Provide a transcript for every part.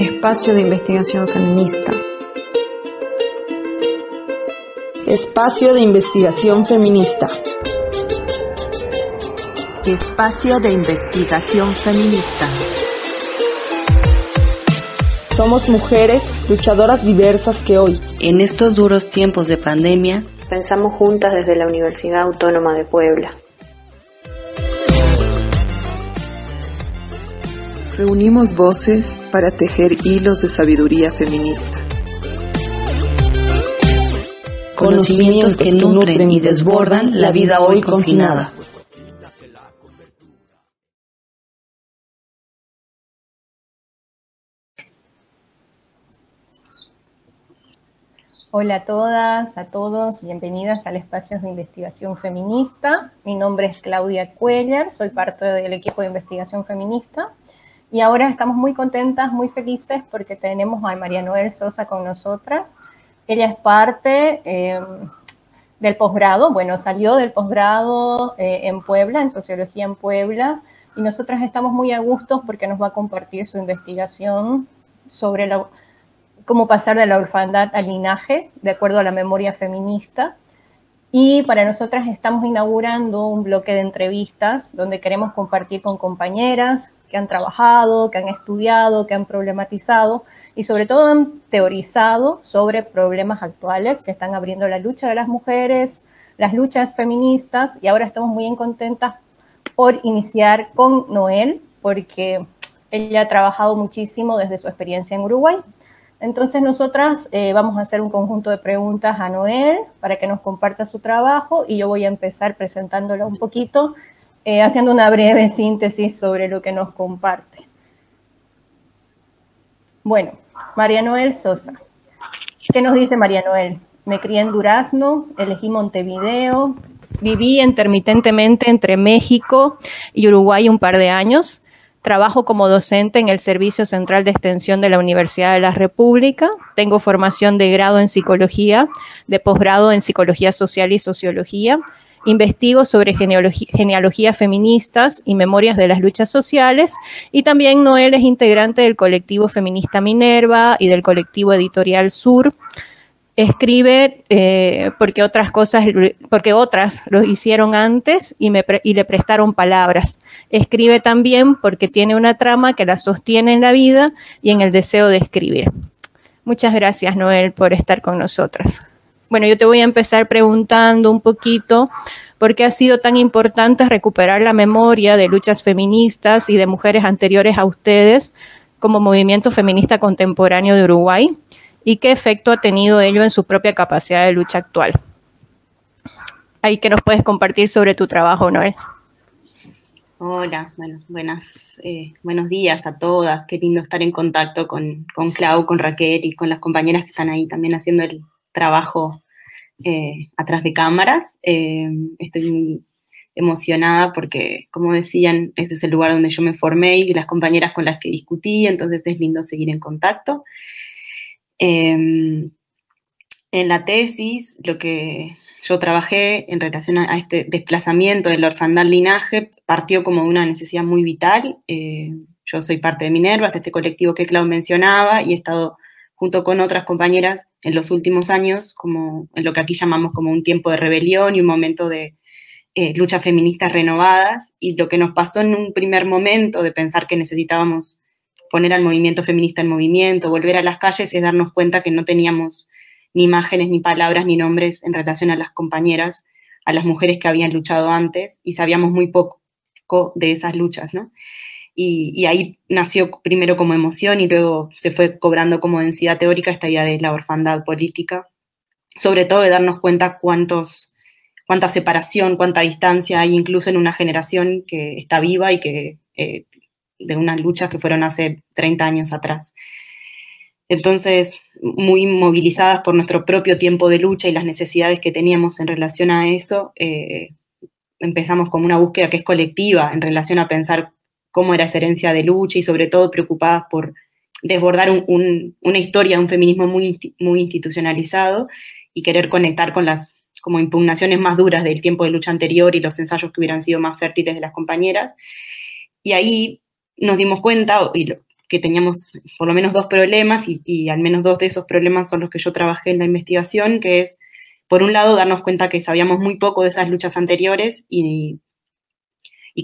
Espacio de investigación feminista. Espacio de investigación feminista. Espacio de investigación feminista. Somos mujeres luchadoras diversas que hoy, en estos duros tiempos de pandemia, pensamos juntas desde la Universidad Autónoma de Puebla. Reunimos voces para tejer hilos de sabiduría feminista. Conocimientos que nutren y desbordan la vida hoy confinada. Hola a todas, a todos, bienvenidas al Espacio de Investigación Feminista. Mi nombre es Claudia Cuellar, soy parte del equipo de investigación feminista. Y ahora estamos muy contentas, muy felices, porque tenemos a María Noel Sosa con nosotras. Ella es parte del posgrado, bueno, salió del posgrado en Puebla, en Sociología en Puebla, y nosotras estamos muy a gusto porque nos va a compartir su investigación sobre cómo pasar de la orfandad al linaje, de acuerdo a la memoria feminista. Y para nosotras estamos inaugurando un bloque de entrevistas donde queremos compartir con compañeras que han trabajado, que han estudiado, que han problematizado y sobre todo han teorizado sobre problemas actuales que están abriendo la lucha de las mujeres, las luchas feministas. Y ahora estamos muy contentas por iniciar con Noel porque ella ha trabajado muchísimo desde su experiencia en Uruguay. Entonces, nosotras vamos a hacer un conjunto de preguntas a Noel para que nos comparta su trabajo y yo voy a empezar presentándola un poquito, haciendo una breve síntesis sobre lo que nos comparte. Bueno, María Noel Sosa. ¿Qué nos dice María Noel? Me crié en Durazno, elegí Montevideo, viví intermitentemente entre México y Uruguay un par de años. Trabajo como docente en el Servicio Central de Extensión de la Universidad de la República. Tengo formación de grado en psicología, de posgrado en psicología social y sociología. Investigo sobre genealogías feministas y memorias de las luchas sociales. Y también Noel es integrante del colectivo feminista Minerva y del colectivo editorial Sur. Escribe porque otras lo hicieron antes y le prestaron palabras. Escribe también porque tiene una trama que la sostiene en la vida y en el deseo de escribir. Muchas gracias, Noel, por estar con nosotras. Bueno, yo te voy a empezar preguntando un poquito por qué ha sido tan importante recuperar la memoria de luchas feministas y de mujeres anteriores a ustedes como movimiento feminista contemporáneo de Uruguay. ¿Y qué efecto ha tenido ello en su propia capacidad de lucha actual? Ahí que nos puedes compartir sobre tu trabajo, Noel. Hola, bueno, buenos días a todas. Qué lindo estar en contacto con Clau, con Raquel y con las compañeras que están ahí también haciendo el trabajo atrás de cámaras. Estoy muy emocionada porque, como decían, ese es el lugar donde yo me formé y las compañeras con las que discutí, entonces es lindo seguir en contacto. En la tesis, lo que yo trabajé en relación a este desplazamiento de la orfandad al linaje partió como de una necesidad muy vital. Yo soy parte de Minerva, es este colectivo que Clau mencionaba, y he estado junto con otras compañeras en los últimos años como en lo que aquí llamamos como un tiempo de rebelión y un momento de luchas feministas renovadas. Y lo que nos pasó en un primer momento de pensar que necesitábamos poner al movimiento feminista en movimiento, volver a las calles, es darnos cuenta que no teníamos ni imágenes, ni palabras, ni nombres en relación a las compañeras, a las mujeres que habían luchado antes, y sabíamos muy poco de esas luchas, ¿no? Y ahí nació primero como emoción y luego se fue cobrando como densidad teórica esta idea de la orfandad política, sobre todo de darnos cuenta cuánta separación, cuánta distancia hay incluso en una generación que está viva y que... de unas luchas que fueron hace 30 años atrás. Entonces, muy movilizadas por nuestro propio tiempo de lucha y las necesidades que teníamos en relación a eso, empezamos como una búsqueda que es colectiva en relación a pensar cómo era esa herencia de lucha y sobre todo preocupadas por desbordar una historia de un feminismo muy institucionalizado y querer conectar con las como impugnaciones más duras del tiempo de lucha anterior y los ensayos que hubieran sido más fértiles de las compañeras. Y ahí nos dimos cuenta, y que teníamos por lo menos dos problemas, y al menos dos de esos problemas son los que yo trabajé en la investigación, que es, por un lado, darnos cuenta que sabíamos muy poco de esas luchas anteriores y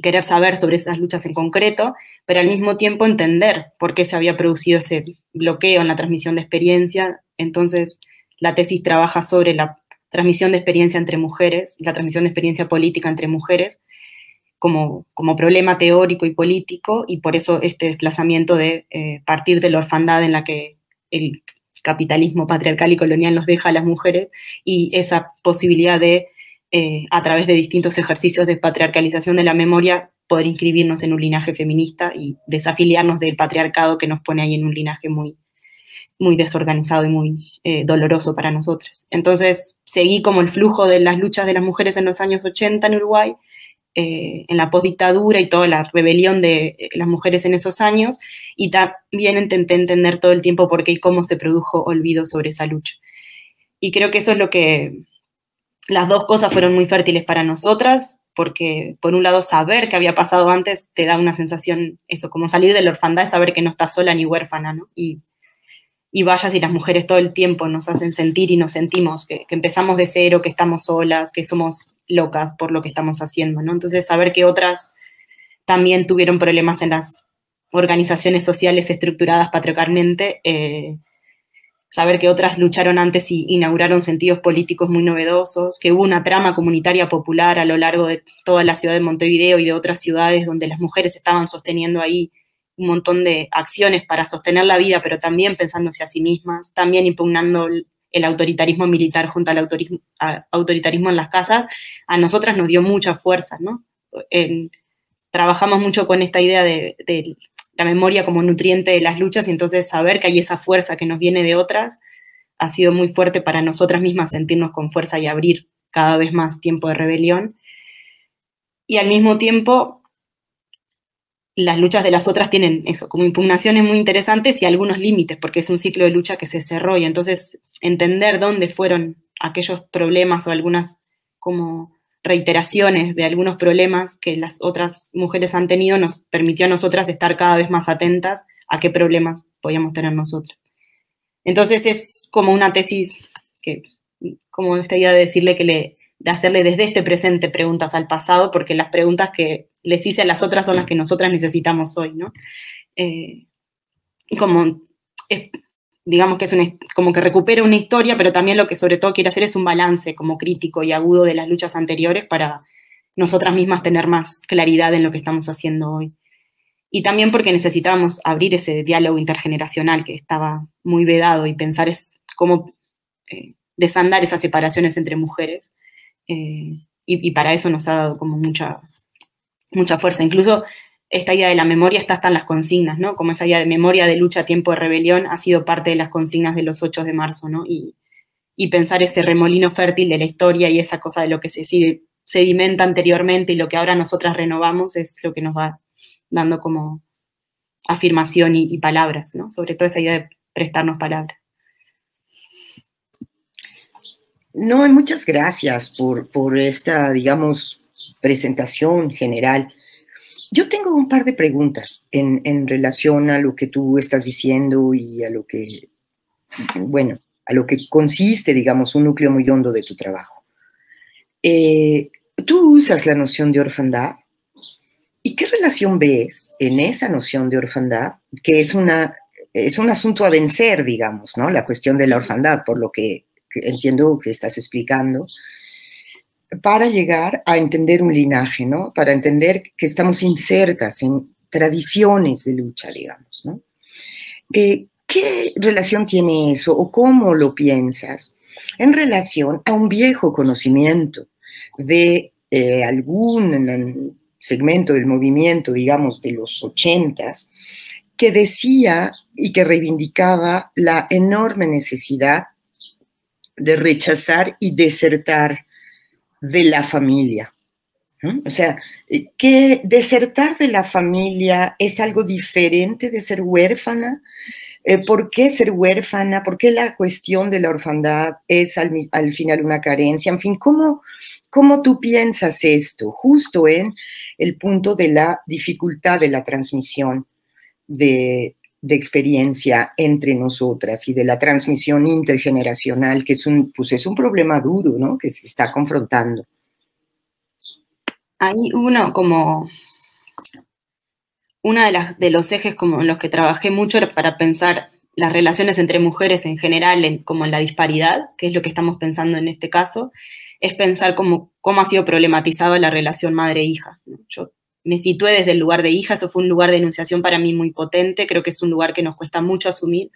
querer saber sobre esas luchas en concreto, pero al mismo tiempo entender por qué se había producido ese bloqueo en la transmisión de experiencia. Entonces, la tesis trabaja sobre la transmisión de experiencia entre mujeres, la transmisión de experiencia política entre mujeres, como problema teórico y político, y por eso este desplazamiento de partir de la orfandad en la que el capitalismo patriarcal y colonial nos deja a las mujeres, y esa posibilidad de, a través de distintos ejercicios de patriarcalización de la memoria, poder inscribirnos en un linaje feminista y desafiliarnos del patriarcado que nos pone ahí en un linaje muy, muy desorganizado y muy doloroso para nosotras. Entonces, seguí como el flujo de las luchas de las mujeres en los años 80 en Uruguay, en la postdictadura y toda la rebelión de las mujeres en esos años, y también intenté entender todo el tiempo por qué y cómo se produjo olvido sobre esa lucha. Y creo que eso es lo que... Las dos cosas fueron muy fértiles para nosotras, porque por un lado saber qué había pasado antes te da una sensación, eso, como salir de la orfandad, es saber que no estás sola ni huérfana, ¿no? Y vaya si las mujeres todo el tiempo nos hacen sentir y nos sentimos que empezamos de cero, que estamos solas, que somos... locas por lo que estamos haciendo, ¿no? Entonces, saber que otras también tuvieron problemas en las organizaciones sociales estructuradas patriarcalmente, saber que otras lucharon antes y inauguraron sentidos políticos muy novedosos, que hubo una trama comunitaria popular a lo largo de toda la ciudad de Montevideo y de otras ciudades donde las mujeres estaban sosteniendo ahí un montón de acciones para sostener la vida, pero también pensándose a sí mismas, también impugnando el autoritarismo militar junto al autoritarismo en las casas, a nosotras nos dio mucha fuerza, ¿no? Trabajamos mucho con esta idea de la memoria como nutriente de las luchas, y entonces saber que hay esa fuerza que nos viene de otras ha sido muy fuerte para nosotras mismas, sentirnos con fuerza y abrir cada vez más tiempo de rebelión. Y al mismo tiempo... las luchas de las otras tienen eso, como impugnaciones muy interesantes y algunos límites, porque es un ciclo de lucha que se cerró, y entonces entender dónde fueron aquellos problemas o algunas como reiteraciones de algunos problemas que las otras mujeres han tenido nos permitió a nosotras estar cada vez más atentas a qué problemas podíamos tener nosotras. Entonces es como una tesis, que como esta idea de decirle que de hacerle desde este presente preguntas al pasado, porque las preguntas que les hice a las otras son las que nosotras necesitamos hoy, ¿no? Digamos que es como que recupera una historia, pero también lo que sobre todo quiere hacer es un balance como crítico y agudo de las luchas anteriores para nosotras mismas tener más claridad en lo que estamos haciendo hoy. Y también porque necesitábamos abrir ese diálogo intergeneracional que estaba muy vedado y pensar cómo desandar esas separaciones entre mujeres. Y para eso nos ha dado como mucha fuerza. Incluso esta idea de la memoria está hasta en las consignas, ¿no? Como esa idea de memoria de lucha, tiempo de rebelión, ha sido parte de las consignas de los 8 de marzo, ¿no? Y pensar ese remolino fértil de la historia y esa cosa de lo que se sedimenta anteriormente y lo que ahora nosotras renovamos es lo que nos va dando como afirmación y palabras, ¿no? Sobre todo esa idea de prestarnos palabras. No, muchas gracias por esta, digamos, presentación general. Yo tengo un par de preguntas en relación a lo que tú estás diciendo y a lo que, bueno, a lo que consiste, digamos, un núcleo muy hondo de tu trabajo. Tú usas la noción de orfandad. ¿Y qué relación ves en esa noción de orfandad? Que es un asunto a vencer, digamos, ¿no? La cuestión de la orfandad, por lo que entiendo que estás explicando, para llegar a entender un linaje, ¿no? Para entender que estamos insertas en tradiciones de lucha, digamos, ¿no? ¿Qué relación tiene eso o cómo lo piensas en relación a un viejo conocimiento de algún segmento del movimiento, digamos, de los 80s, que decía y que reivindicaba la enorme necesidad de rechazar y desertar de la familia? ¿No? O sea, que desertar de la familia es algo diferente de ser huérfana. ¿Por qué ser huérfana? ¿Por qué la cuestión de la orfandad es al final una carencia? En fin, ¿cómo tú piensas esto? Justo en el punto de la dificultad de la transmisión de experiencia entre nosotras y de la transmisión intergeneracional, que es un problema duro, ¿no?, que se está confrontando. Hay uno como... Uno de los ejes como en los que trabajé mucho era para pensar las relaciones entre mujeres en general, como en la disparidad, que es lo que estamos pensando en este caso, es pensar cómo ha sido problematizada la relación madre-hija. Yo me situé desde el lugar de hija, eso fue un lugar de enunciación para mí muy potente, creo que es un lugar que nos cuesta mucho asumir,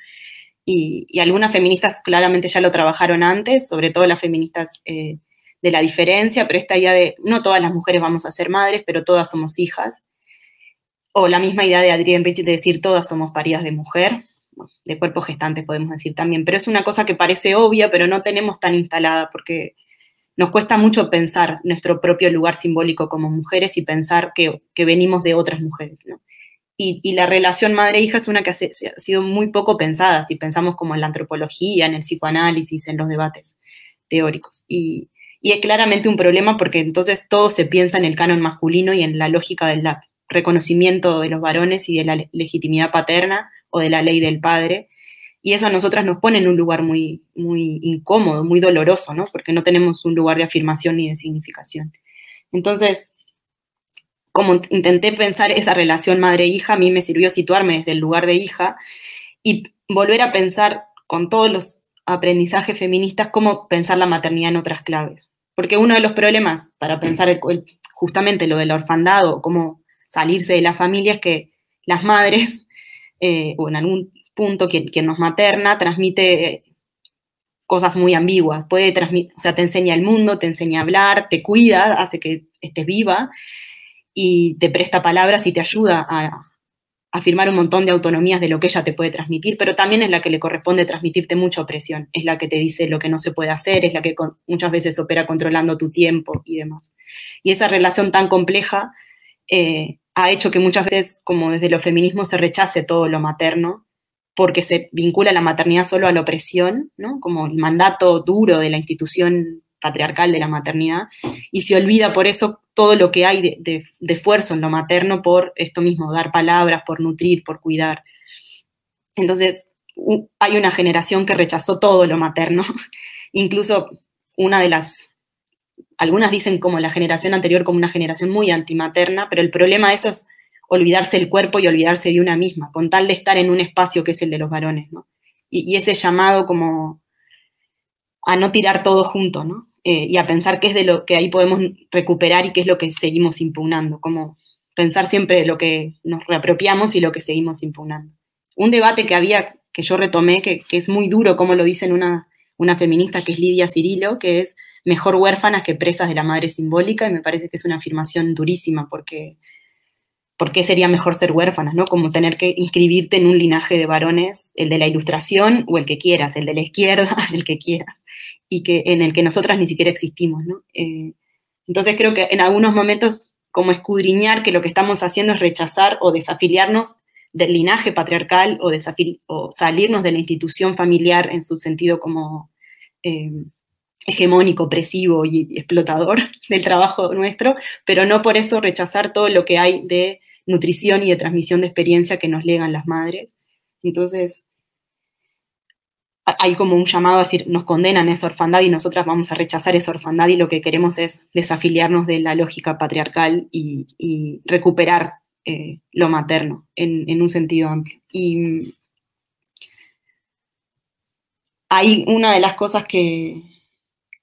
y algunas feministas claramente ya lo trabajaron antes, sobre todo las feministas de la diferencia, pero esta idea de no todas las mujeres vamos a ser madres, pero todas somos hijas, o la misma idea de Adrienne Rich de decir todas somos paridas de mujer, de cuerpos gestantes podemos decir también, pero es una cosa que parece obvia, pero no tenemos tan instalada, porque nos cuesta mucho pensar nuestro propio lugar simbólico como mujeres y pensar que venimos de otras mujeres, ¿no? Y la relación madre-hija es una que ha sido muy poco pensada, si pensamos como en la antropología, en el psicoanálisis, en los debates teóricos, y es claramente un problema porque entonces todo se piensa en el canon masculino y en la lógica del reconocimiento de los varones y de la legitimidad paterna o de la ley del padre, y eso a nosotras nos pone en un lugar muy, muy incómodo, muy doloroso, ¿no? Porque no tenemos un lugar de afirmación ni de significación. Entonces, como intenté pensar esa relación madre-hija, a mí me sirvió situarme desde el lugar de hija y volver a pensar con todos los aprendizajes feministas cómo pensar la maternidad en otras claves. Porque uno de los problemas para pensar justamente lo del orfandad o cómo salirse de la familia es que las madres, o en algún punto quien nos materna, transmite cosas muy ambiguas, te enseña el mundo, te enseña a hablar, te cuida, hace que estés viva y te presta palabras y te ayuda a afirmar un montón de autonomías de lo que ella te puede transmitir, pero también es la que le corresponde transmitirte mucha opresión, es la que te dice lo que no se puede hacer, es la que muchas veces opera controlando tu tiempo y demás. Y esa relación tan compleja ha hecho que muchas veces, como desde los feminismos, se rechace todo lo materno, porque se vincula la maternidad solo a la opresión, ¿no?, como el mandato duro de la institución patriarcal de la maternidad, y se olvida por eso todo lo que hay de esfuerzo en lo materno por esto mismo, dar palabras, por nutrir, por cuidar. Entonces, hay una generación que rechazó todo lo materno, incluso una de las... Algunas dicen como la generación anterior, como una generación muy antimaterna, pero el problema de eso es olvidarse del cuerpo y olvidarse de una misma, con tal de estar en un espacio que es el de los varones, ¿no? Y ese llamado como a no tirar todo junto, ¿no? Y a pensar qué es de lo que ahí podemos recuperar y qué es lo que seguimos impugnando, como pensar siempre de lo que nos reapropiamos y lo que seguimos impugnando. Un debate que había, que yo retomé, que es muy duro, como lo dice en una feminista que es Lidia Cirilo, que es mejor huérfanas que presas de la madre simbólica, y me parece que es una afirmación durísima, porque ¿por qué sería mejor ser huérfanas, ¿no? Como tener que inscribirte en un linaje de varones, el de la ilustración o el que quieras, el de la izquierda, el que quieras, y que en el que nosotras ni siquiera existimos, ¿no? Entonces creo que en algunos momentos, como escudriñar que lo que estamos haciendo es rechazar o desafiliarnos del linaje patriarcal o salirnos de la institución familiar en su sentido como hegemónico, opresivo y explotador del trabajo nuestro, pero no por eso rechazar todo lo que hay de nutrición y de transmisión de experiencia que nos legan las madres. Entonces, hay como un llamado a decir, nos condenan a esa orfandad y nosotras vamos a rechazar esa orfandad y lo que queremos es desafiliarnos de la lógica patriarcal y recuperar lo materno en un sentido amplio. Y hay una de las cosas que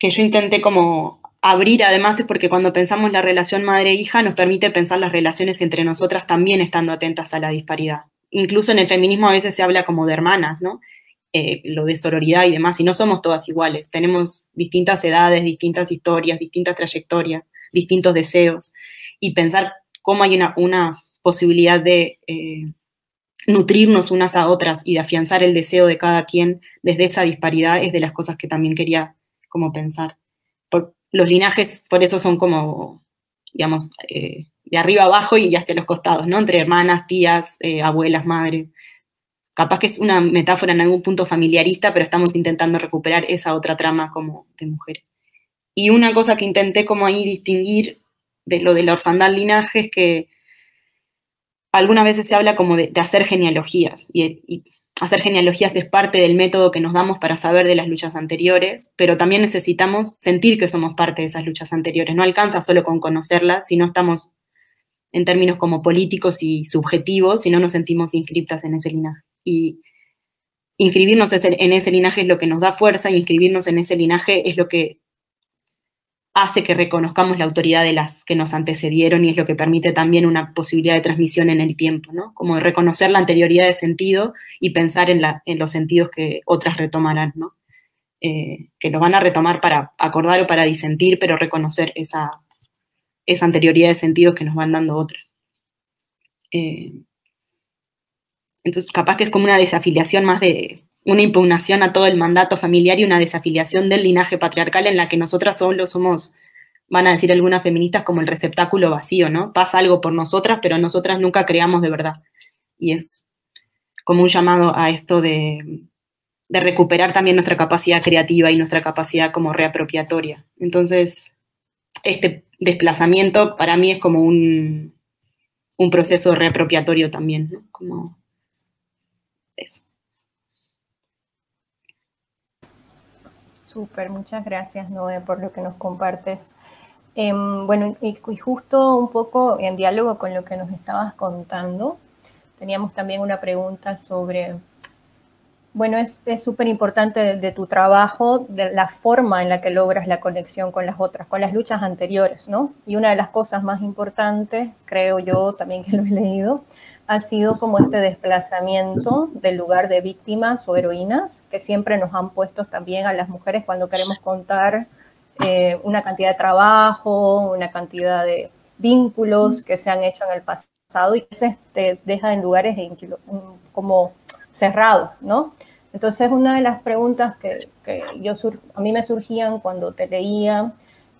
yo intenté como abrir además es porque cuando pensamos la relación madre-hija nos permite pensar las relaciones entre nosotras también estando atentas a la disparidad. Incluso en el feminismo a veces se habla como de hermanas, ¿no? Lo de sororidad y demás, y no somos todas iguales, tenemos distintas edades, distintas historias, distintas trayectorias, distintos deseos, y pensar cómo hay una posibilidad de nutrirnos unas a otras y de afianzar el deseo de cada quien desde esa disparidad es de las cosas que también quería como pensar. Los linajes por eso son como, digamos, de arriba abajo y hacia los costados, ¿no? Entre hermanas, tías, abuelas, madres. Capaz que es una metáfora en algún punto familiarista, pero estamos intentando recuperar esa otra trama como de mujeres. Y una cosa que intenté como ahí distinguir de lo de la orfandad linaje es que algunas veces se habla como de hacer genealogías, y hacer genealogías es parte del método que nos damos para saber de las luchas anteriores, pero también necesitamos sentir que somos parte de esas luchas anteriores. No alcanza solo con conocerlas, si no estamos en términos como políticos y subjetivos, si no nos sentimos inscriptas en ese linaje. Y inscribirnos en ese linaje es lo que nos da fuerza, y inscribirnos en ese linaje es lo que hace que reconozcamos la autoridad de las que nos antecedieron, y es lo que permite también una posibilidad de transmisión en el tiempo, ¿no? Como reconocer la anterioridad de sentido y pensar en los sentidos que otras retomarán, ¿no? Que lo van a retomar para acordar o para disentir, pero reconocer esa anterioridad de sentidos que nos van dando otras. Entonces, capaz que es como una desafiliación más de... una impugnación a todo el mandato familiar y una desafiliación del linaje patriarcal en la que nosotras solo somos, van a decir algunas feministas, como el receptáculo vacío, ¿no? Pasa algo por nosotras, pero nosotras nunca creamos de verdad. Y es como un llamado a esto de recuperar también nuestra capacidad creativa y nuestra capacidad como reapropiatoria. Entonces, este desplazamiento para mí es como un proceso reapropiatorio también, ¿no? Como eso. Súper, muchas gracias, Noé, por lo que nos compartes. Bueno, y justo un poco en diálogo con lo que nos estabas contando, teníamos también una pregunta sobre, bueno, es súper importante de tu trabajo, de la forma en la que logras la conexión con las otras, con las luchas anteriores, ¿no? Y una de las cosas más importantes, creo yo también que lo he leído, ha sido como este desplazamiento del lugar de víctimas o heroínas que siempre nos han puesto también a las mujeres cuando queremos contar una cantidad de trabajo, una cantidad de vínculos que se han hecho en el pasado y que se deja en lugares como cerrados, ¿no? Entonces, una de las preguntas que a mí me surgían cuando te leía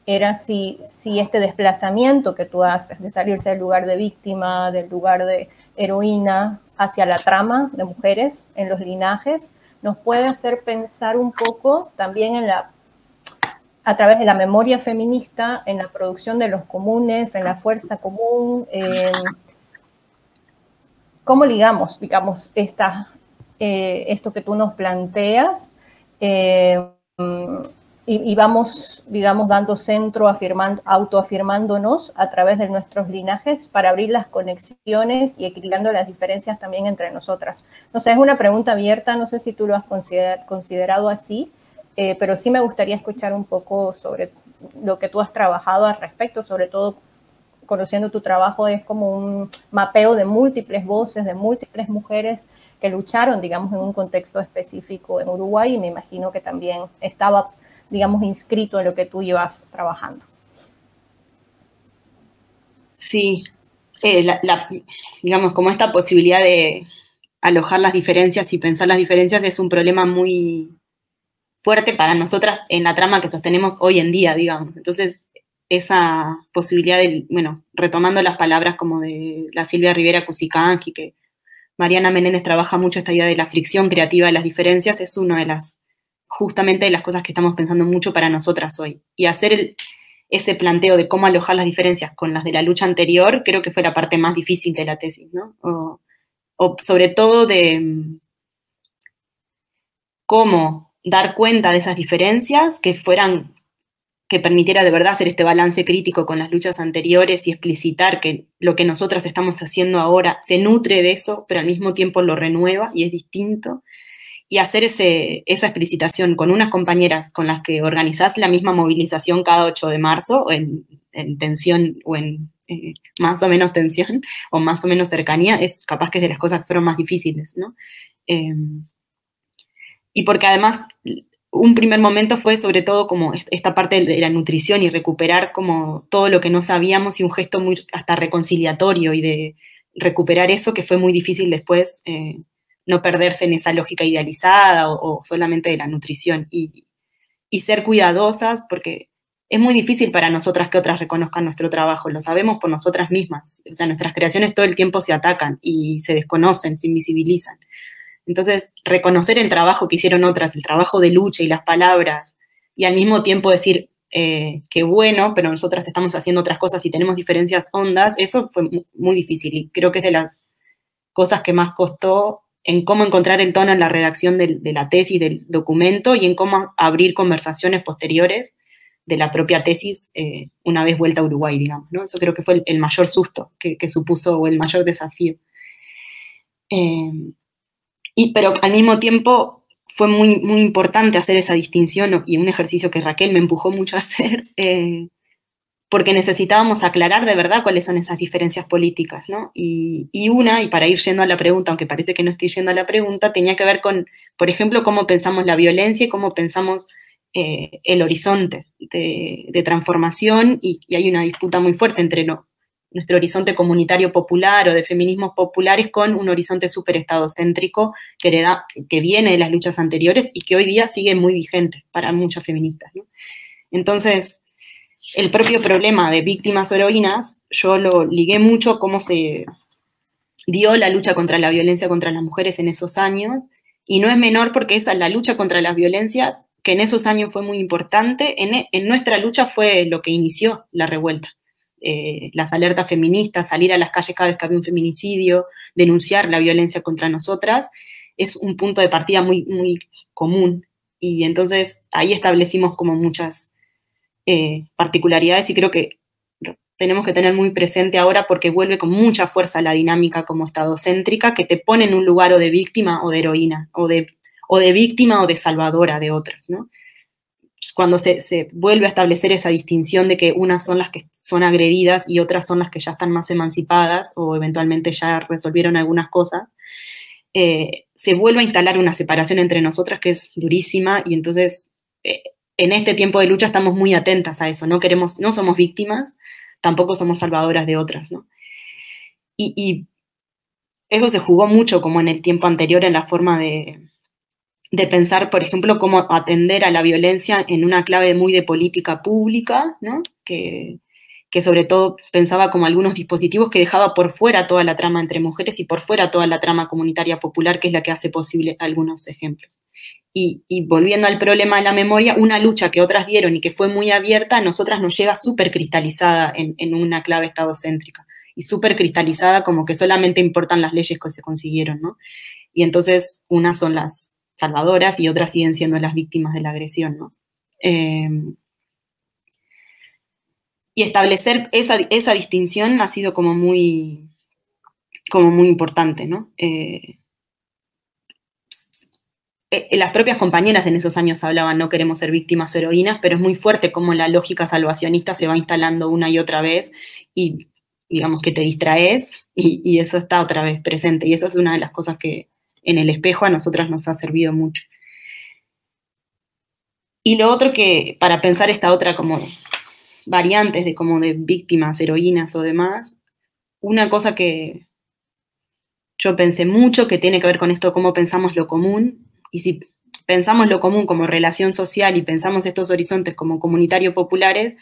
era si este desplazamiento que tú haces de salirse del lugar de víctima, del lugar de heroína hacia la trama de mujeres en los linajes, nos puede hacer pensar un poco también a través de la memoria feminista, en la producción de los comunes, en la fuerza común, cómo ligamos, digamos, esto que tú nos planteas, y vamos, digamos, dando centro, autoafirmándonos a través de nuestros linajes para abrir las conexiones y equilibrando las diferencias también entre nosotras. No sé, es una pregunta abierta, no sé si tú lo has considerado así, pero sí me gustaría escuchar un poco sobre lo que tú has trabajado al respecto, sobre todo conociendo tu trabajo, es como un mapeo de múltiples voces, de múltiples mujeres que lucharon, digamos, en un contexto específico en Uruguay, y me imagino que también estaba, digamos, inscrito en lo que tú llevas trabajando. Sí, digamos, como esta posibilidad de alojar las diferencias y pensar las diferencias es un problema muy fuerte para nosotras en la trama que sostenemos hoy en día, digamos. Entonces, esa posibilidad de, bueno, retomando las palabras como de la Silvia Rivera Cusicanqui, que Mariana Menéndez trabaja mucho esta idea de la fricción creativa de las diferencias, es una de las justamente de las cosas que estamos pensando mucho para nosotras hoy. Y hacer ese planteo de cómo alojar las diferencias con las de la lucha anterior, creo que fue la parte más difícil de la tesis, ¿no? O sobre todo de cómo dar cuenta de esas diferencias que permitiera de verdad hacer este balance crítico con las luchas anteriores y explicitar que lo que nosotras estamos haciendo ahora se nutre de eso, pero al mismo tiempo lo renueva y es distinto. Y hacer esa explicitación con unas compañeras con las que organizás la misma movilización cada 8 de marzo, o en tensión, o en más o menos tensión, o más o menos cercanía, es capaz que es de las cosas que fueron más difíciles, ¿no? Y porque además, un primer momento fue sobre todo como esta parte de la nutrición y recuperar como todo lo que no sabíamos, y un gesto muy hasta reconciliatorio, y de recuperar eso que fue muy difícil después, no perderse en esa lógica idealizada o solamente de la nutrición, y ser cuidadosas, porque es muy difícil para nosotras que otras reconozcan nuestro trabajo, lo sabemos por nosotras mismas, o sea, nuestras creaciones todo el tiempo se atacan y se desconocen, se invisibilizan. Entonces, reconocer el trabajo que hicieron otras, el trabajo de lucha y las palabras, y al mismo tiempo decir que bueno, pero nosotras estamos haciendo otras cosas y tenemos diferencias hondas, eso fue muy difícil, y creo que es de las cosas que más costó, en cómo encontrar el tono en la redacción de la tesis, del documento, y en cómo abrir conversaciones posteriores de la propia tesis una vez vuelta a Uruguay, digamos, ¿no? Eso creo que fue el mayor susto que supuso, o el mayor desafío. Pero al mismo tiempo fue muy, muy importante hacer esa distinción, y un ejercicio que Raquel me empujó mucho a hacer, porque necesitábamos aclarar de verdad cuáles son esas diferencias políticas, ¿no? Y para ir yendo a la pregunta, aunque parece que no estoy yendo a la pregunta, tenía que ver con, por ejemplo, cómo pensamos la violencia y cómo pensamos el horizonte de transformación, y hay una disputa muy fuerte entre nuestro horizonte comunitario popular o de feminismos populares con un horizonte superestadocéntrico que viene de las luchas anteriores y que hoy día sigue muy vigente para muchas feministas, ¿no? Entonces, el propio problema de víctimas o heroínas, yo lo ligué mucho a cómo se dio la lucha contra la violencia contra las mujeres en esos años, y no es menor porque esa es la lucha contra las violencias, que en esos años fue muy importante, en nuestra lucha fue lo que inició la revuelta. Las alertas feministas, salir a las calles cada vez que había un feminicidio, denunciar la violencia contra nosotras, es un punto de partida muy, muy común, y entonces ahí establecimos como muchas particularidades, y creo que tenemos que tener muy presente ahora porque vuelve con mucha fuerza la dinámica como estadocéntrica que te pone en un lugar o de víctima o de heroína, o de víctima o de salvadora de otras, ¿no? Cuando se vuelve a establecer esa distinción de que unas son las que son agredidas y otras son las que ya están más emancipadas o eventualmente ya resolvieron algunas cosas, se vuelve a instalar una separación entre nosotras que es durísima, y entonces en este tiempo de lucha estamos muy atentas a eso, no somos víctimas, tampoco somos salvadoras de otras, ¿no? Y eso se jugó mucho como en el tiempo anterior en la forma de pensar, por ejemplo, cómo atender a la violencia en una clave muy de política pública, ¿no? Que sobre todo pensaba como algunos dispositivos que dejaba por fuera toda la trama entre mujeres y por fuera toda la trama comunitaria popular, que es la que hace posible algunos ejemplos. Y volviendo al problema de la memoria, una lucha que otras dieron y que fue muy abierta, a nosotras nos llega súper cristalizada en una clave estadocéntrica, y súper cristalizada como que solamente importan las leyes que se consiguieron, ¿no? Y entonces unas son las salvadoras y otras siguen siendo las víctimas de la agresión, ¿no? Y establecer esa distinción ha sido como muy importante, ¿no? Las propias compañeras en esos años hablaban, no queremos ser víctimas o heroínas, pero es muy fuerte cómo la lógica salvacionista se va instalando una y otra vez, y digamos que te distraes, y eso está otra vez presente, y esa es una de las cosas que en el espejo a nosotras nos ha servido mucho. Y lo otro que, para pensar esta otra como variantes de como de víctimas, heroínas o demás, una cosa que yo pensé mucho que tiene que ver con esto, cómo pensamos lo común, y si pensamos lo común como relación social y pensamos estos horizontes como comunitarios populares,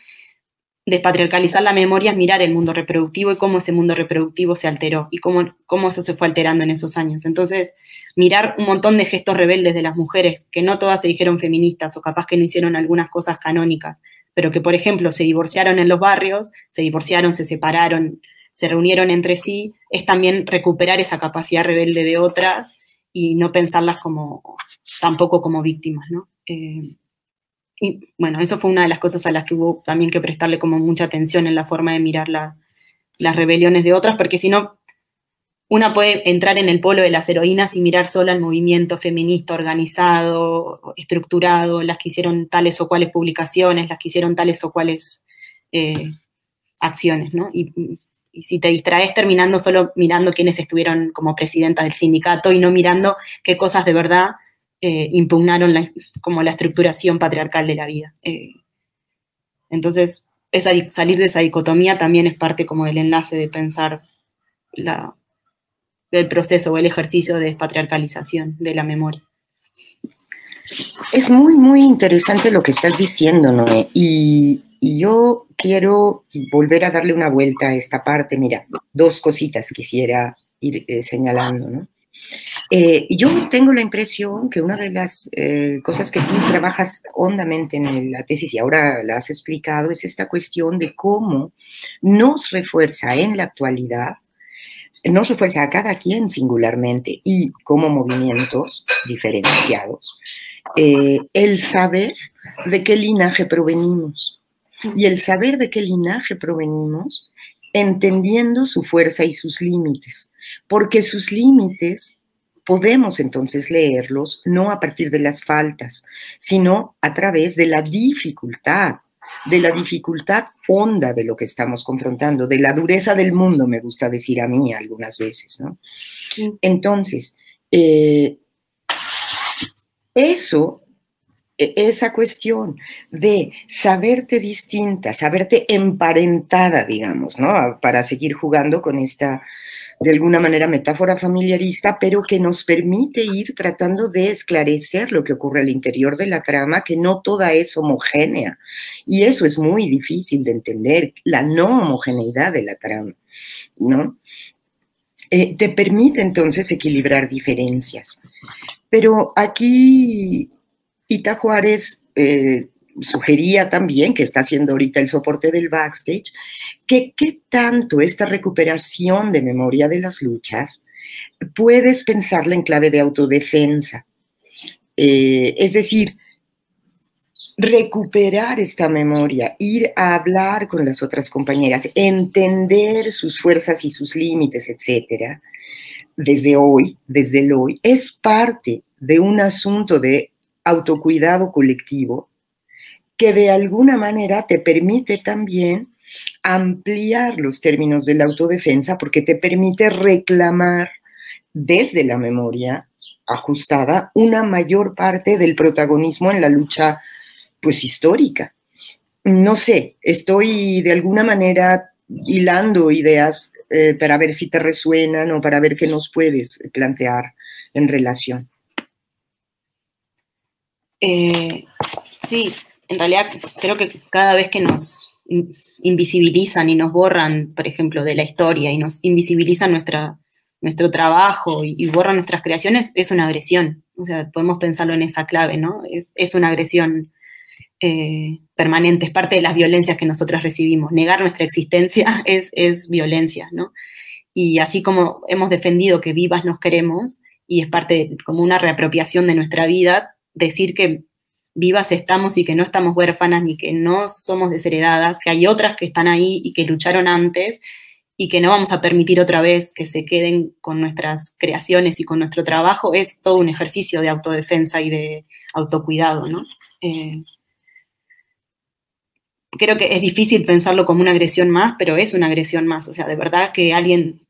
despatriarcalizar la memoria es mirar el mundo reproductivo y cómo ese mundo reproductivo se alteró y cómo eso se fue alterando en esos años. Entonces, mirar un montón de gestos rebeldes de las mujeres, que no todas se dijeron feministas o capaz que no hicieron algunas cosas canónicas, pero que, por ejemplo, se divorciaron en los barrios, se divorciaron, se separaron, se reunieron entre sí, es también recuperar esa capacidad rebelde de otras y no pensarlas tampoco como víctimas, ¿no? Y bueno, eso fue una de las cosas a las que hubo también que prestarle como mucha atención en la forma de mirar las rebeliones de otras, porque si no, una puede entrar en el polo de las heroínas y mirar solo al movimiento feminista organizado, estructurado, las que hicieron tales o cuales publicaciones, las que hicieron tales o cuales acciones, ¿no? Y si te distraes terminando solo mirando quiénes estuvieron como presidentas del sindicato y no mirando qué cosas de verdad impugnaron como la estructuración patriarcal de la vida. Entonces, salir de esa dicotomía también es parte como del enlace de pensar del proceso o el ejercicio de despatriarcalización de la memoria. Es muy, muy interesante lo que estás diciendo, Noé, y yo quiero volver a darle una vuelta a esta parte. Mira, dos cositas quisiera ir señalando, ¿no? Yo tengo la impresión que una de las cosas que tú trabajas hondamente en la tesis y ahora la has explicado es esta cuestión de cómo nos refuerza en la actualidad no se fuerza a cada quien singularmente y como movimientos diferenciados, el saber de qué linaje provenimos. Y el saber de qué linaje provenimos, entendiendo su fuerza y sus límites. Porque sus límites podemos entonces leerlos no a partir de las faltas, sino a través de la dificultad. De la dificultad honda de lo que estamos confrontando, de la dureza del mundo, me gusta decir a mí algunas veces, ¿no? Entonces, esa cuestión de saberte distinta, saberte emparentada, digamos, ¿no? Para seguir jugando con esta, de alguna manera, metáfora familiarista, pero que nos permite ir tratando de esclarecer lo que ocurre al interior de la trama, que no toda es homogénea. Y eso es muy difícil de entender, la no homogeneidad de la trama, ¿no? Te permite entonces equilibrar diferencias. Pero aquí Ita Juárez sugería también, que está haciendo ahorita el soporte del backstage, que qué tanto esta recuperación de memoria de las luchas puedes pensarla en clave de autodefensa. Es decir, recuperar esta memoria, ir a hablar con las otras compañeras, entender sus fuerzas y sus límites, etcétera, desde hoy, desde el hoy, es parte de un asunto de autocuidado colectivo que de alguna manera te permite también ampliar los términos de la autodefensa porque te permite reclamar desde la memoria ajustada una mayor parte del protagonismo en la lucha, pues, histórica. No sé, estoy de alguna manera hilando ideas para ver si te resuenan o para ver qué nos puedes plantear en relación. Sí, en realidad creo que cada vez que nos invisibilizan y nos borran, por ejemplo, de la historia y nos invisibilizan nuestro trabajo y borran nuestras creaciones, es una agresión. O sea, podemos pensarlo en esa clave, ¿no? Es una agresión permanente, es parte de las violencias que nosotras recibimos. Negar nuestra existencia es violencia, ¿no? Y así como hemos defendido que vivas nos queremos y es parte de, como una reapropiación de nuestra vida, decir que vivas estamos y que no estamos huérfanas ni que no somos desheredadas, que hay otras que están ahí y que lucharon antes y que no vamos a permitir otra vez que se queden con nuestras creaciones y con nuestro trabajo, es todo un ejercicio de autodefensa y de autocuidado, ¿no? Creo que es difícil pensarlo como una agresión más, pero es una agresión más. O sea, de verdad que alguien,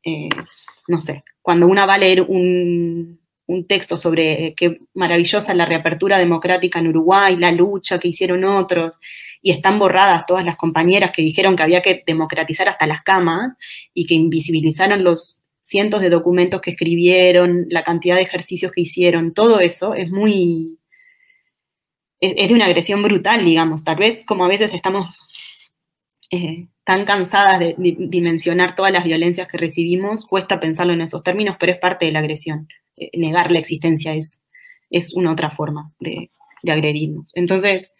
no sé, cuando una va a leer un texto sobre qué maravillosa la reapertura democrática en Uruguay, la lucha que hicieron otros, y están borradas todas las compañeras que dijeron que había que democratizar hasta las camas y que invisibilizaron los cientos de documentos que escribieron, la cantidad de ejercicios que hicieron, todo eso es muy... es de una agresión brutal, digamos. Tal vez como a veces estamos tan cansadas de dimensionar todas las violencias que recibimos, cuesta pensarlo en esos términos, pero es parte de la agresión. Negar la existencia es una otra forma de agredirnos. Entonces,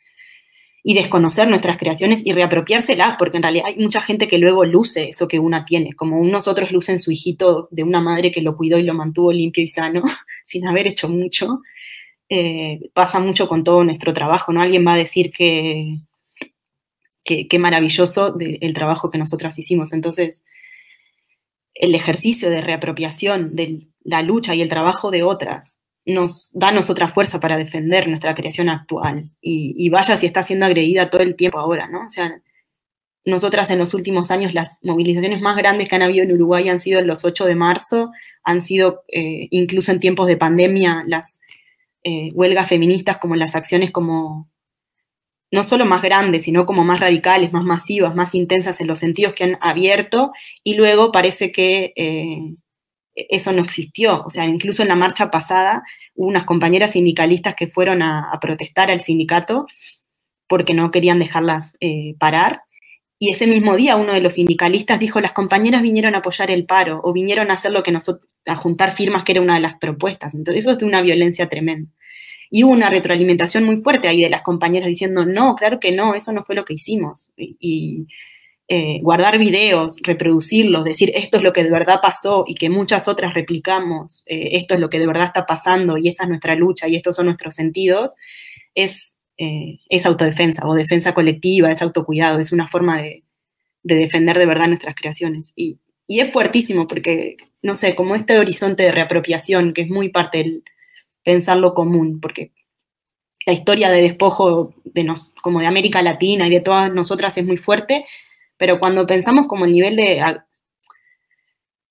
y desconocer nuestras creaciones y reapropiárselas, porque en realidad hay mucha gente que luego luce eso que una tiene, como unos otros lucen su hijito de una madre que lo cuidó y lo mantuvo limpio y sano, sin haber hecho mucho. Pasa mucho con todo nuestro trabajo, ¿no? Alguien va a decir que maravilloso el trabajo que nosotras hicimos. Entonces, el ejercicio de reapropiación de la lucha y el trabajo de otras nos da a nosotras fuerza para defender nuestra creación actual. Y vaya si está siendo agredida todo el tiempo ahora, ¿no? O sea, nosotras en los últimos años las movilizaciones más grandes que han habido en Uruguay han sido los 8 de marzo, han sido incluso en tiempos de pandemia las huelgas feministas, como las acciones como... no solo más grandes, sino como más radicales, más masivas, más intensas en los sentidos que han abierto, y luego parece que eso no existió. O sea, incluso en la marcha pasada hubo unas compañeras sindicalistas que fueron a protestar al sindicato porque no querían dejarlas parar, y ese mismo día uno de los sindicalistas dijo, las compañeras vinieron a apoyar el paro, o vinieron a hacer lo que nosotros, a juntar firmas, que era una de las propuestas. Entonces eso es de una violencia tremenda. Y hubo una retroalimentación muy fuerte ahí de las compañeras diciendo, no, claro que no, eso no fue lo que hicimos. Y guardar videos, reproducirlos, decir esto es lo que de verdad pasó y que muchas otras replicamos, esto es lo que de verdad está pasando y esta es nuestra lucha y estos son nuestros sentidos, es autodefensa o defensa colectiva, es autocuidado, es una forma de defender de verdad nuestras creaciones. Y es fuertísimo porque, no sé, como este horizonte de reapropiación que es muy parte del pensar lo común, porque la historia de despojo como de América Latina y de todas nosotras es muy fuerte, pero cuando pensamos como el nivel de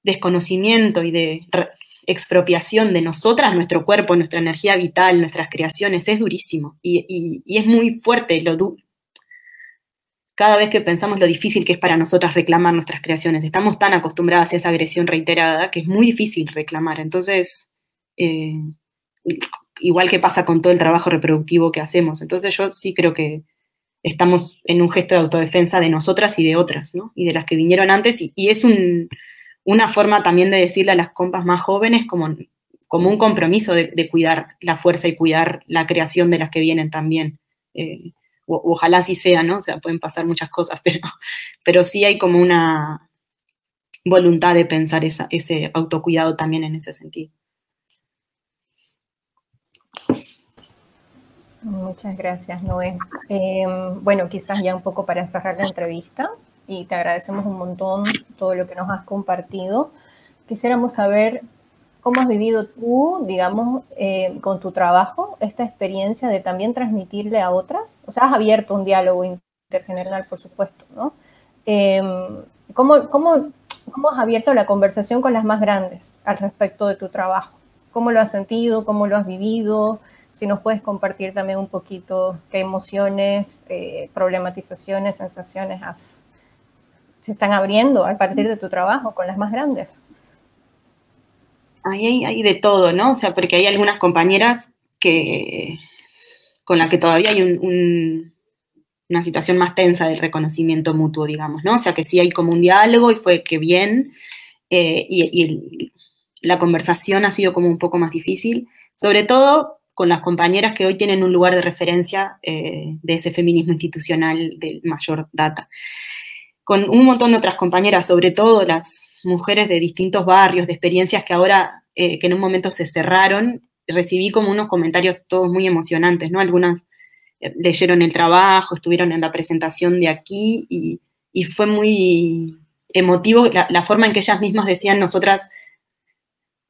desconocimiento y de expropiación de nosotras, nuestro cuerpo, nuestra energía vital, nuestras creaciones, es durísimo y es muy fuerte cada vez que pensamos lo difícil que es para nosotras reclamar nuestras creaciones. Estamos tan acostumbradas a esa agresión reiterada que es muy difícil reclamar. Entonces, igual que pasa con todo el trabajo reproductivo que hacemos. Entonces yo sí creo que estamos en un gesto de autodefensa de nosotras y de otras, ¿no? Y de las que vinieron antes. Y es una forma también de decirle a las compas más jóvenes como un compromiso de cuidar la fuerza y cuidar la creación de las que vienen también. Ojalá así sea, ¿no? O sea, pueden pasar muchas cosas, pero sí hay como una voluntad de pensar ese autocuidado también en ese sentido. Muchas gracias, Noé. Bueno, quizás ya un poco para cerrar la entrevista, y te agradecemos un montón todo lo que nos has compartido. Quisiéramos saber cómo has vivido tú, digamos, con tu trabajo, esta experiencia de también transmitirle a otras. O sea, has abierto un diálogo intergeneracional, por supuesto, ¿no? ¿Cómo has abierto la conversación con las más grandes al respecto de tu trabajo? ¿Cómo lo has sentido? ¿Cómo lo has vivido? Si nos puedes compartir también un poquito qué emociones, problematizaciones, sensaciones se están abriendo a partir de tu trabajo con las más grandes. Hay de todo, ¿no? O sea, porque hay algunas compañeras con las que todavía hay una situación más tensa del reconocimiento mutuo, digamos, ¿no? O sea, que sí hay como un diálogo y fue que bien, la conversación ha sido como un poco más difícil, sobre todo con las compañeras que hoy tienen un lugar de referencia de ese feminismo institucional de mayor data. Con un montón de otras compañeras, sobre todo las mujeres de distintos barrios, de experiencias que ahora, que en un momento se cerraron, recibí como unos comentarios todos muy emocionantes, ¿no? Algunas leyeron el trabajo, estuvieron en la presentación de aquí y fue muy emotivo la forma en que ellas mismas decían, nosotras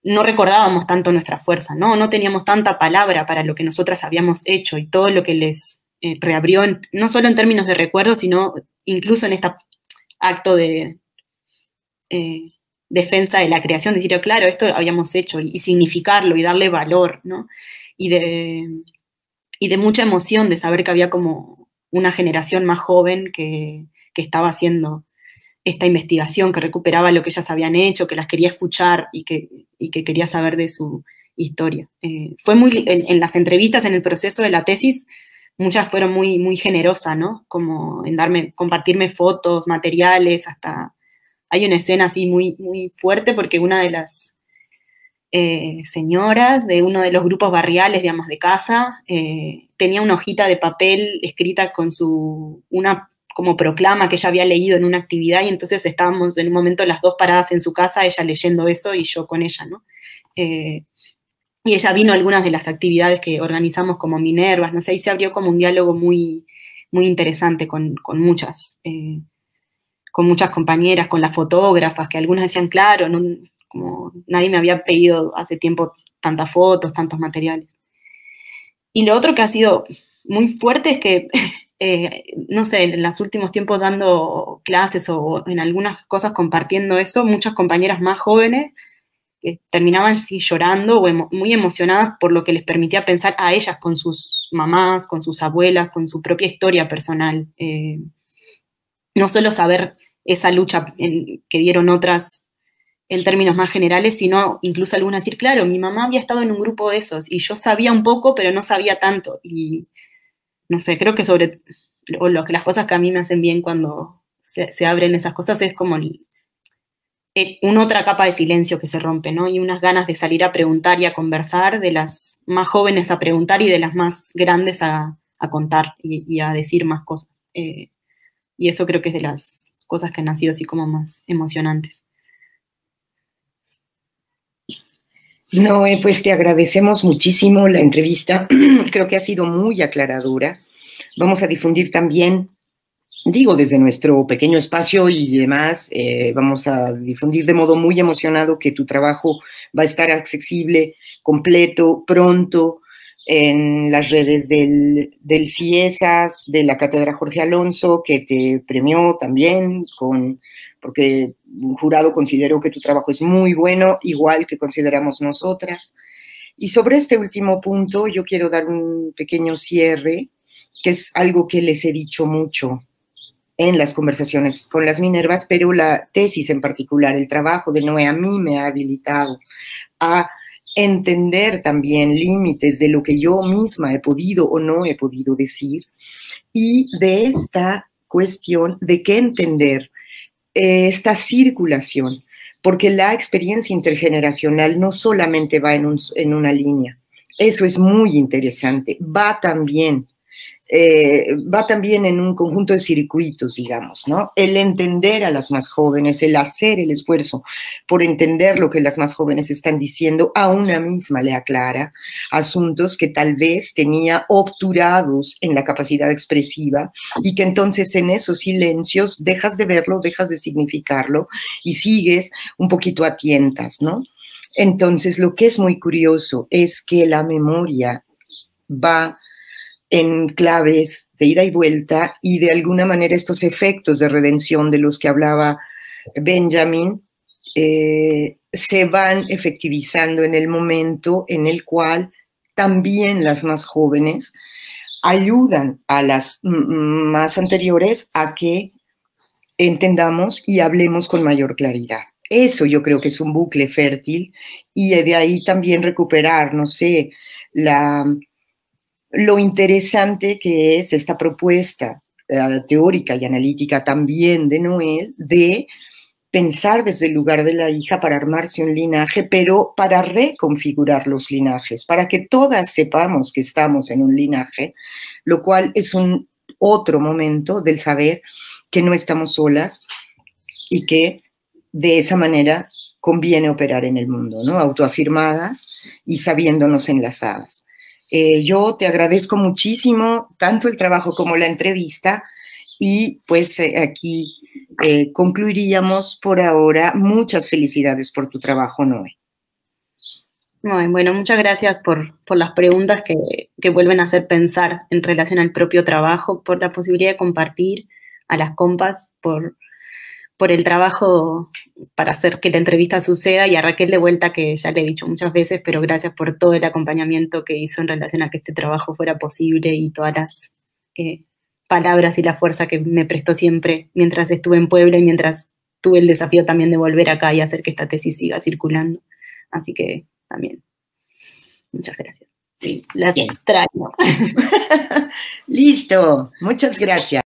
no recordábamos tanto nuestra fuerza, ¿no? No teníamos tanta palabra para lo que nosotras habíamos hecho y todo lo que les reabrió, no solo en términos de recuerdo, sino incluso en este acto de defensa de la creación, decir, claro, esto habíamos hecho y significarlo y darle valor, ¿no? Y de mucha emoción de saber que había como una generación más joven que estaba haciendo esta investigación, que recuperaba lo que ellas habían hecho, que las quería escuchar y que quería saber de su historia. Fue muy, en las entrevistas, en el proceso de la tesis, muchas fueron muy, muy generosas, ¿no? Como en compartirme fotos, materiales, hasta hay una escena así muy, muy fuerte porque una de las señoras de uno de los grupos barriales, digamos, de casa, tenía una hojita de papel escrita con una como proclama que ella había leído en una actividad y entonces estábamos en un momento las dos paradas en su casa, ella leyendo eso y yo con ella, ¿no? Y ella vino a algunas de las actividades que organizamos como Minerva, no sé, y se abrió como un diálogo muy, muy interesante con muchas compañeras, con las fotógrafas, que algunas decían, claro, no, como nadie me había pedido hace tiempo tantas fotos, tantos materiales. Y lo otro que ha sido muy fuerte es que no sé, en los últimos tiempos dando clases o en algunas cosas compartiendo eso, muchas compañeras más jóvenes terminaban así llorando o muy emocionadas por lo que les permitía pensar a ellas con sus mamás, con sus abuelas, con su propia historia personal. No solo saber esa lucha que dieron otras en términos más generales, sino incluso algunas decir, claro, mi mamá había estado en un grupo de esos y yo sabía un poco, pero no sabía tanto y no sé, creo que las cosas que a mí me hacen bien cuando se abren esas cosas es como una otra capa de silencio que se rompe, ¿no? Y unas ganas de salir a preguntar y a conversar, de las más jóvenes a preguntar y de las más grandes a contar y a decir más cosas. Y eso creo que es de las cosas que han sido así como más emocionantes. Noé, pues te agradecemos muchísimo la entrevista. Creo que ha sido muy aclaradora. Vamos a difundir también, digo, desde nuestro pequeño espacio y demás, vamos a difundir de modo muy emocionado que tu trabajo va a estar accesible, completo, pronto, en las redes del CIESAS, de la Cátedra Jorge Alonso, que te premió también, porque un jurado consideró que tu trabajo es muy bueno, igual que consideramos nosotras. Y sobre este último punto, yo quiero dar un pequeño cierre, que es algo que les he dicho mucho en las conversaciones con las Minervas, pero la tesis en particular, el trabajo de Noé, a mí me ha habilitado a entender también límites de lo que yo misma he podido o no he podido decir, y de esta cuestión de qué entender esta circulación, porque la experiencia intergeneracional no solamente va en una línea, eso es muy interesante, va también en un conjunto de circuitos, digamos, ¿no? El entender a las más jóvenes, el hacer el esfuerzo por entender lo que las más jóvenes están diciendo, a una misma le aclara asuntos que tal vez tenía obturados en la capacidad expresiva y que entonces en esos silencios dejas de verlo, dejas de significarlo y sigues un poquito a tientas, ¿no? Entonces, lo que es muy curioso es que la memoria va en claves de ida y vuelta, y de alguna manera estos efectos de redención de los que hablaba Benjamin se van efectivizando en el momento en el cual también las más jóvenes ayudan a las más anteriores a que entendamos y hablemos con mayor claridad. Eso yo creo que es un bucle fértil, y de ahí también recuperar, no sé, lo interesante que es esta propuesta teórica y analítica también de Noé, de pensar desde el lugar de la hija para armarse un linaje, pero para reconfigurar los linajes, para que todas sepamos que estamos en un linaje, lo cual es un otro momento del saber que no estamos solas y que de esa manera conviene operar en el mundo, ¿no? Autoafirmadas y sabiéndonos enlazadas. Yo te agradezco muchísimo tanto el trabajo como la entrevista, y pues aquí concluiríamos por ahora. Muchas felicidades por tu trabajo, Noé. Bueno, muchas gracias por las preguntas que vuelven a hacer pensar en relación al propio trabajo, por la posibilidad de compartir, a las compas por el trabajo para hacer que la entrevista suceda, y a Raquel de vuelta, que ya le he dicho muchas veces, pero gracias por todo el acompañamiento que hizo en relación a que este trabajo fuera posible, y todas las palabras y la fuerza que me prestó siempre mientras estuve en Puebla y mientras tuve el desafío también de volver acá y hacer que esta tesis siga circulando. Así que también, muchas gracias. Las extraño. Listo, muchas gracias.